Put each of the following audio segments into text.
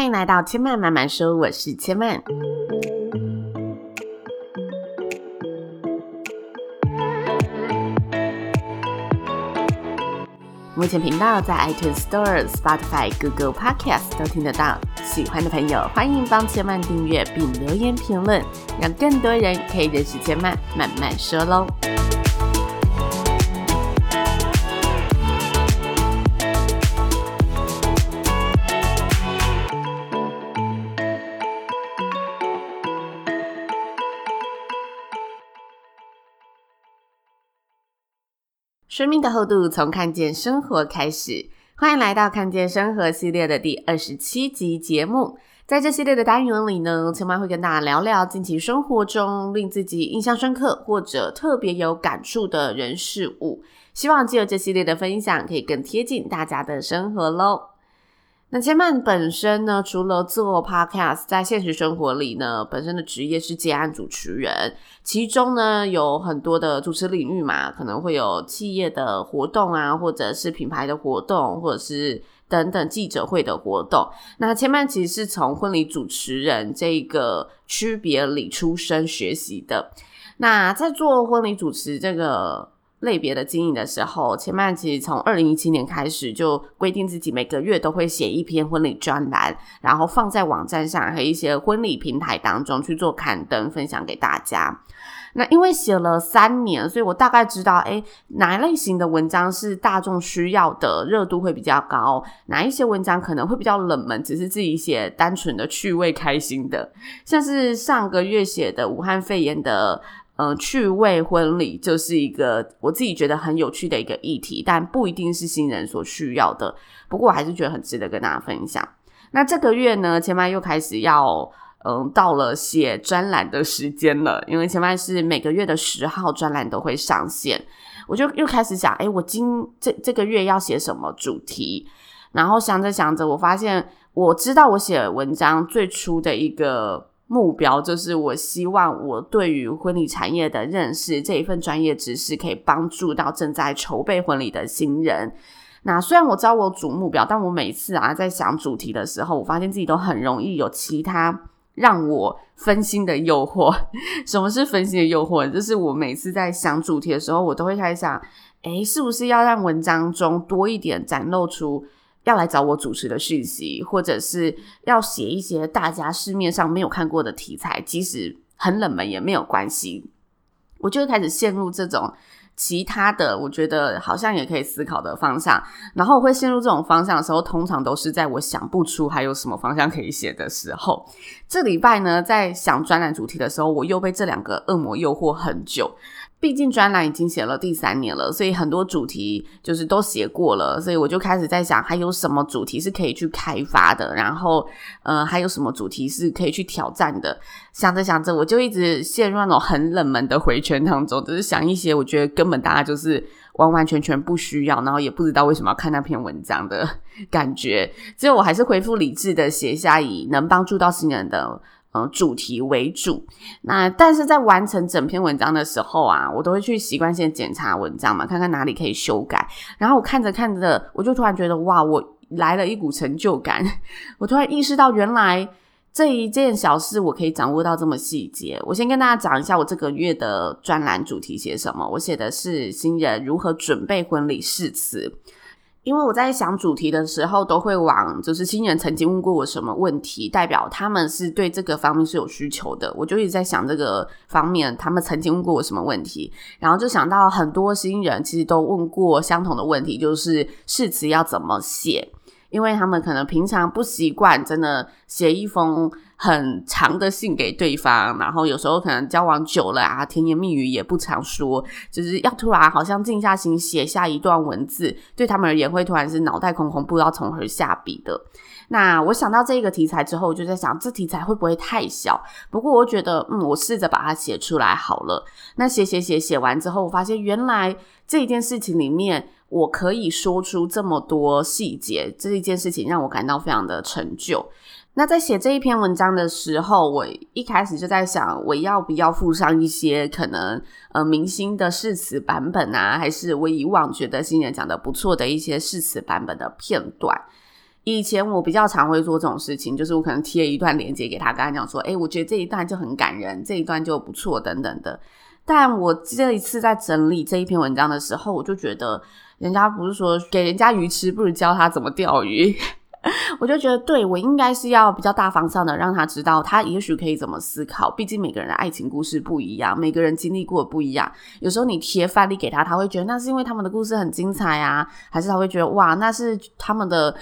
欢迎来到千嫚慢慢说，我是千嫚。目前频道在 iTunes Store、Spotify、Google Podcast 都听得到，喜欢的朋友欢迎帮千嫚订阅并留言评论，让更多人可以认识千嫚慢慢说喽。生命的厚度从看见生活开始，欢迎来到看见生活系列的第27集节目。在这系列的单元里呢，千嫚会跟大家聊聊近期生活中令自己印象深刻或者特别有感触的人事物，希望藉由这系列的分享可以更贴近大家的生活咯。那千嫚本身呢，除了做 podcast， 在现实生活里呢，本身的职业是接案主持人，其中呢有很多的主持领域嘛，可能会有企业的活动啊，或者是品牌的活动，或者是等等记者会的活动。那千嫚其实是从婚礼主持人这个区别里出身学习的。那在做婚礼主持这个类别的经营的时候，千嫚其实从2017年开始就规定自己每个月都会写一篇婚礼专栏，然后放在网站上和一些婚礼平台当中去做刊登，分享给大家。那因为写了3年，所以我大概知道哪类型的文章是大众需要的，热度会比较高，哪一些文章可能会比较冷门，只是自己写单纯的趣味开心的。像是上个月写的武汉肺炎的趣味婚礼，就是一个我自己觉得很有趣的一个议题，但不一定是新人所需要的，不过我还是觉得很值得跟大家分享。那这个月呢，千嫚又开始要到了写专栏的时间了，因为千嫚是每个月的10号专栏都会上线，我就又开始想我这个月要写什么主题。然后想着想着，我发现我知道我写文章最初的一个目标，就是我希望我对于婚礼产业的认识这一份专业知识可以帮助到正在筹备婚礼的新人。那虽然我知道我有主目标，但我每次在想主题的时候，我发现自己都很容易有其他让我分心的诱惑。什么是分心的诱惑？就是我每次在想主题的时候，我都会开始想是不是要让文章中多一点展露出要来找我主持的讯息，或者是要写一些大家市面上没有看过的题材，即使很冷门也没有关系。我就会开始陷入这种其他的我觉得好像也可以思考的方向，然后我会陷入这种方向的时候，通常都是在我想不出还有什么方向可以写的时候。这礼拜呢，在想专栏主题的时候，我又被这2个恶魔诱惑很久。毕竟专栏已经写了第3年了，所以很多主题就是都写过了，所以我就开始在想还有什么主题是可以去开发的，然后还有什么主题是可以去挑战的。想着想着，我就一直陷入那种很冷门的回圈当中，就是想一些我觉得根本大家就是完完全全不需要，然后也不知道为什么要看那篇文章的感觉。最后我还是恢复理智的写下以能帮助到新人的主题为主。那但是在完成整篇文章的时候我都会去习惯性检查文章嘛，看看哪里可以修改。然后我看着看着，我就突然觉得哇，我来了一股成就感。我突然意识到，原来这一件小事我可以掌握到这么细节。我先跟大家讲一下我这个月的专栏主题写什么。我写的是新人如何准备婚礼誓词。因为我在想主题的时候，都会往就是新人曾经问过我什么问题，代表他们是对这个方面是有需求的，我就一直在想这个方面他们曾经问过我什么问题，然后就想到很多新人其实都问过相同的问题，就是誓词要怎么写。因为他们可能平常不习惯真的写一封很长的信给对方，然后有时候可能交往久了甜言蜜语也不常说，就是要突然好像静下心写下一段文字，对他们而言会突然是脑袋空空，不知道从何下笔的。那我想到这个题材之后，我就在想这题材会不会太小，不过我觉得我试着把它写出来好了。那写完之后，我发现原来这一件事情里面我可以说出这么多细节，这一件事情让我感到非常的成就。那在写这一篇文章的时候，我一开始就在想我要不要附上一些可能明星的誓词版本还是我以往觉得新人讲的不错的一些誓词版本的片段。以前我比较常会做这种事情，就是我可能贴一段连结给他，跟他讲说我觉得这一段就很感人，这一段就不错等等的。但我这一次在整理这一篇文章的时候，我就觉得人家不是说给人家鱼吃不如教他怎么钓鱼我就觉得对，我应该是要比较大方向的让他知道他也许可以怎么思考，毕竟每个人的爱情故事不一样，每个人经历过不一样，有时候你贴范例给他，他会觉得那是因为他们的故事很精彩啊，还是他会觉得哇那是他们的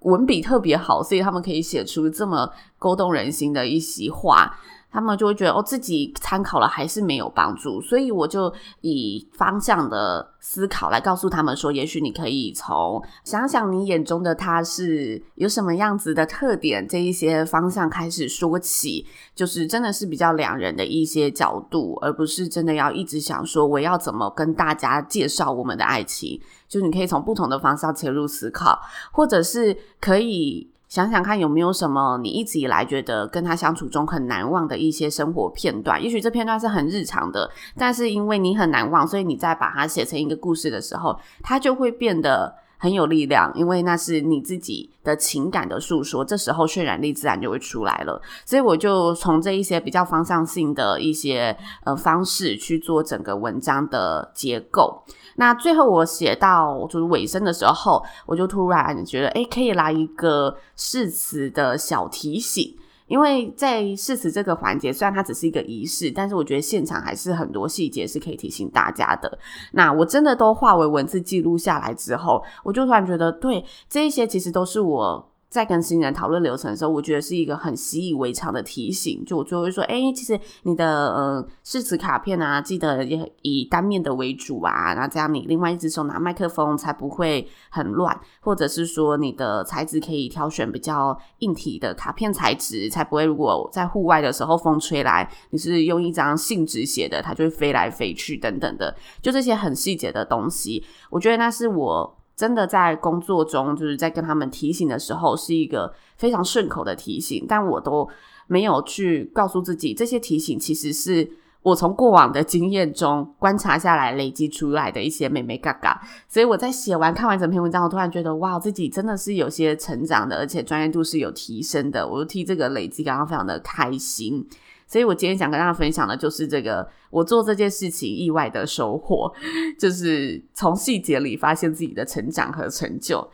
文笔特别好，所以他们可以写出这么勾动人心的一席话，他们就会觉得自己参考了还是没有帮助。所以我就以方向的思考来告诉他们说，也许你可以从想想你眼中的他是有什么样子的特点这一些方向开始说起，就是真的是比较两人的一些角度，而不是真的要一直想说我要怎么跟大家介绍我们的爱情，就你可以从不同的方向切入思考，或者是可以想想看有没有什么你一直以来觉得跟他相处中很难忘的一些生活片段，也许这片段是很日常的，但是因为你很难忘，所以你在把它写成一个故事的时候，它就会变得很有力量，因为那是你自己的情感的诉说，这时候渲染力自然就会出来了。所以我就从这一些比较方向性的一些方式去做整个文章的结构。那最后我写到就是尾声的时候，我就突然觉得可以来一个誓词的小提醒，因为在誓词这个环节虽然它只是一个仪式，但是我觉得现场还是很多细节是可以提醒大家的。那我真的都化为文字记录下来之后，我就突然觉得对，这一些其实都是我在跟新人讨论流程的时候，我觉得是一个很习以为常的提醒，就我就会说其实你的誓词卡片啊，记得也以单面的为主啊，然后这样你另外一只手拿麦克风才不会很乱，或者是说你的材质可以挑选比较硬体的卡片材质，才不会如果在户外的时候风吹来，你是用一张信纸写的，它就会飞来飞去等等的，就这些很细节的东西，我觉得那是我真的在工作中就是在跟他们提醒的时候是一个非常顺口的提醒，但我都没有去告诉自己这些提醒其实是我从过往的经验中观察下来累积出来的一些美美嘎嘎。所以我在写完看完整篇文章，我突然觉得哇，自己真的是有些成长的，而且专业度是有提升的，我就替这个累积感到非常的开心。所以我今天想跟大家分享的就是这个我做这件事情意外的收获，就是从细节里发现自己的成长和成就。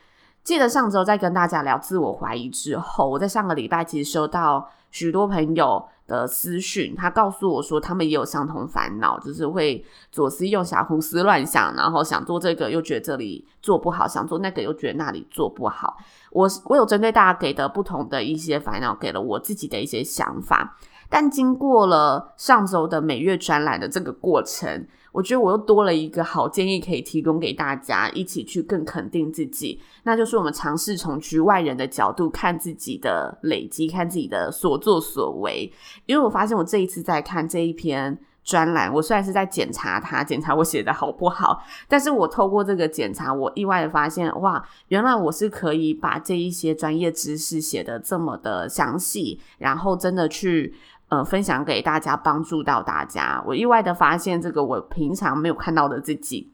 记得上周在跟大家聊自我怀疑之后，我在上个礼拜其实收到许多朋友的私讯，他告诉我说他们也有相同烦恼，就是会左思右想胡思乱想，然后想做这个又觉得这里做不好，想做那个又觉得那里做不好。我有针对大家给的不同的一些烦恼给了我自己的一些想法，但经过了上周的每月专栏的这个过程，我觉得我又多了一个好建议可以提供给大家，一起去更肯定自己，那就是我们尝试从局外人的角度看自己的累积，看自己的所作所为。因为我发现我这一次在看这一篇专栏，我虽然是在检查它，检查我写的好不好，但是我透过这个检查，我意外的发现哇，原来我是可以把这一些专业知识写得这么的详细，然后真的去分享给大家，帮助到大家。我意外的发现这个我平常没有看到的自己。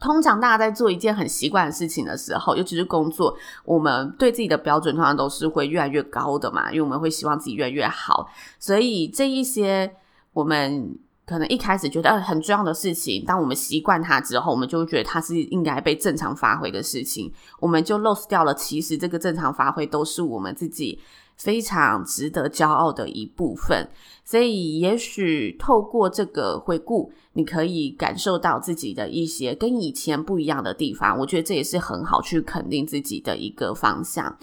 通常大家在做一件很习惯的事情的时候，尤其是工作，我们对自己的标准通常都是会越来越高的嘛，因为我们会希望自己越来越好，所以这一些我们可能一开始觉得很重要的事情，当我们习惯它之后，我们就会觉得它是应该被正常发挥的事情，我们就 lose 掉了其实这个正常发挥都是我们自己非常值得骄傲的一部分。所以也许透过这个回顾，你可以感受到自己的一些跟以前不一样的地方，我觉得这也是很好去肯定自己的一个方向。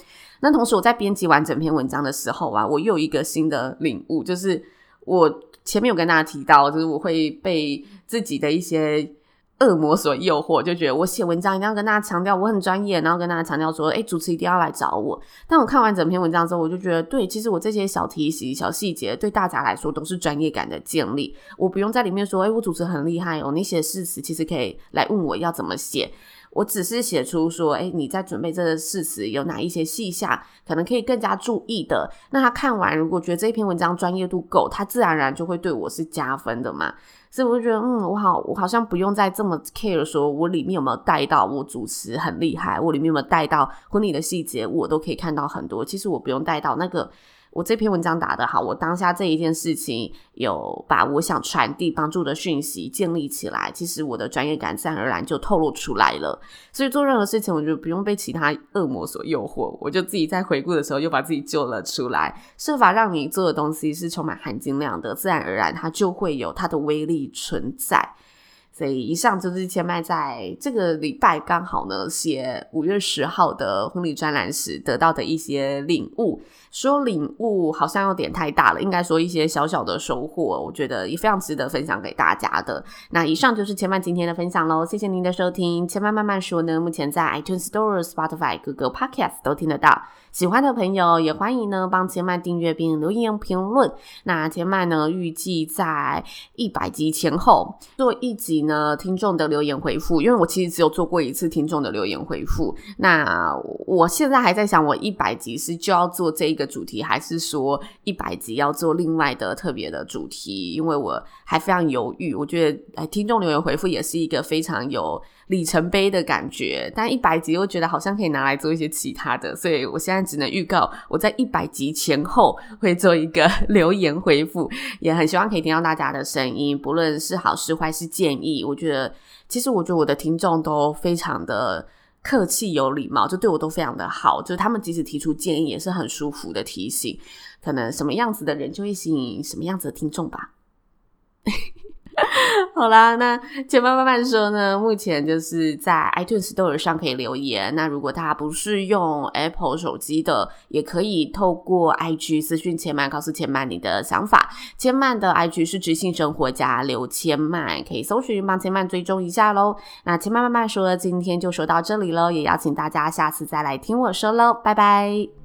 那同时我在编辑完整篇文章的时候啊，我又有一个新的领悟，就是我前面有跟大家提到，就是我会被自己的一些恶魔所诱惑，就觉得我写文章一定要跟大家强调我很专业，然后跟大家强调说主持一定要来找我。但我看完整篇文章之后，我就觉得对，其实我这些小提醒小细节对大家来说都是专业感的建立，我不用在里面说我主持很厉害哦，你写誓词其实可以来问我要怎么写，我只是写出说你在准备这个事实有哪一些细项可能可以更加注意的，那他看完如果觉得这篇文章专业度够，他自然而然就会对我是加分的嘛。所以我就觉得我好像不用再这么 care 说我里面有没有带到我主持很厉害，我里面有没有带到婚礼的细节，我都可以看到很多。其实我不用带到那个，我这篇文章打得好，我当下这一件事情有把我想传递帮助的讯息建立起来，其实我的专业感自然而然就透露出来了。所以做任何事情我就不用被其他恶魔所诱惑，我就自己在回顾的时候又把自己救了出来。设法让你做的东西是充满含金量的，自然而然它就会有它的威力存在。所以以上就是千麦在这个礼拜刚好呢写5月10号的婚礼专栏时得到的一些领悟。说领悟好像有点太大了，应该说一些小小的收获，我觉得也非常值得分享给大家的。那以上就是千麦今天的分享咯，谢谢您的收听。千麦慢慢说呢目前在 iTunes Store、Spotify、Google Podcast 都听得到，喜欢的朋友也欢迎呢帮千麦订阅并留言评论。那千麦呢预计在100集前后做一集听众的留言回复，因为我其实只有做过一次听众的留言回复。那我现在还在想我100集是就要做这一个主题，还是说100集要做另外的特别的主题，因为我还非常犹豫。我觉得听众留言回复也是一个非常有里程碑的感觉，但100集又觉得好像可以拿来做一些其他的，所以我现在只能预告我在100集前后会做一个留言回复。也很希望可以听到大家的声音，不论是好是坏是建议，我觉得我的听众都非常的客气有礼貌，就对我都非常的好，就是他们即使提出建议也是很舒服的提醒。可能什么样子的人就会吸引什么样子的听众吧。好啦，那千麦慢慢说呢目前就是在 iTunes Store 上可以留言，那如果大家不是用 Apple 手机的也可以透过 IG 私讯千麦，告诉千麦你的想法。千麦的 IG 是知性生活家刘千麦，可以搜寻帮千麦追踪一下咯。那千麦慢慢说今天就说到这里咯，也邀请大家下次再来听我说咯，拜拜。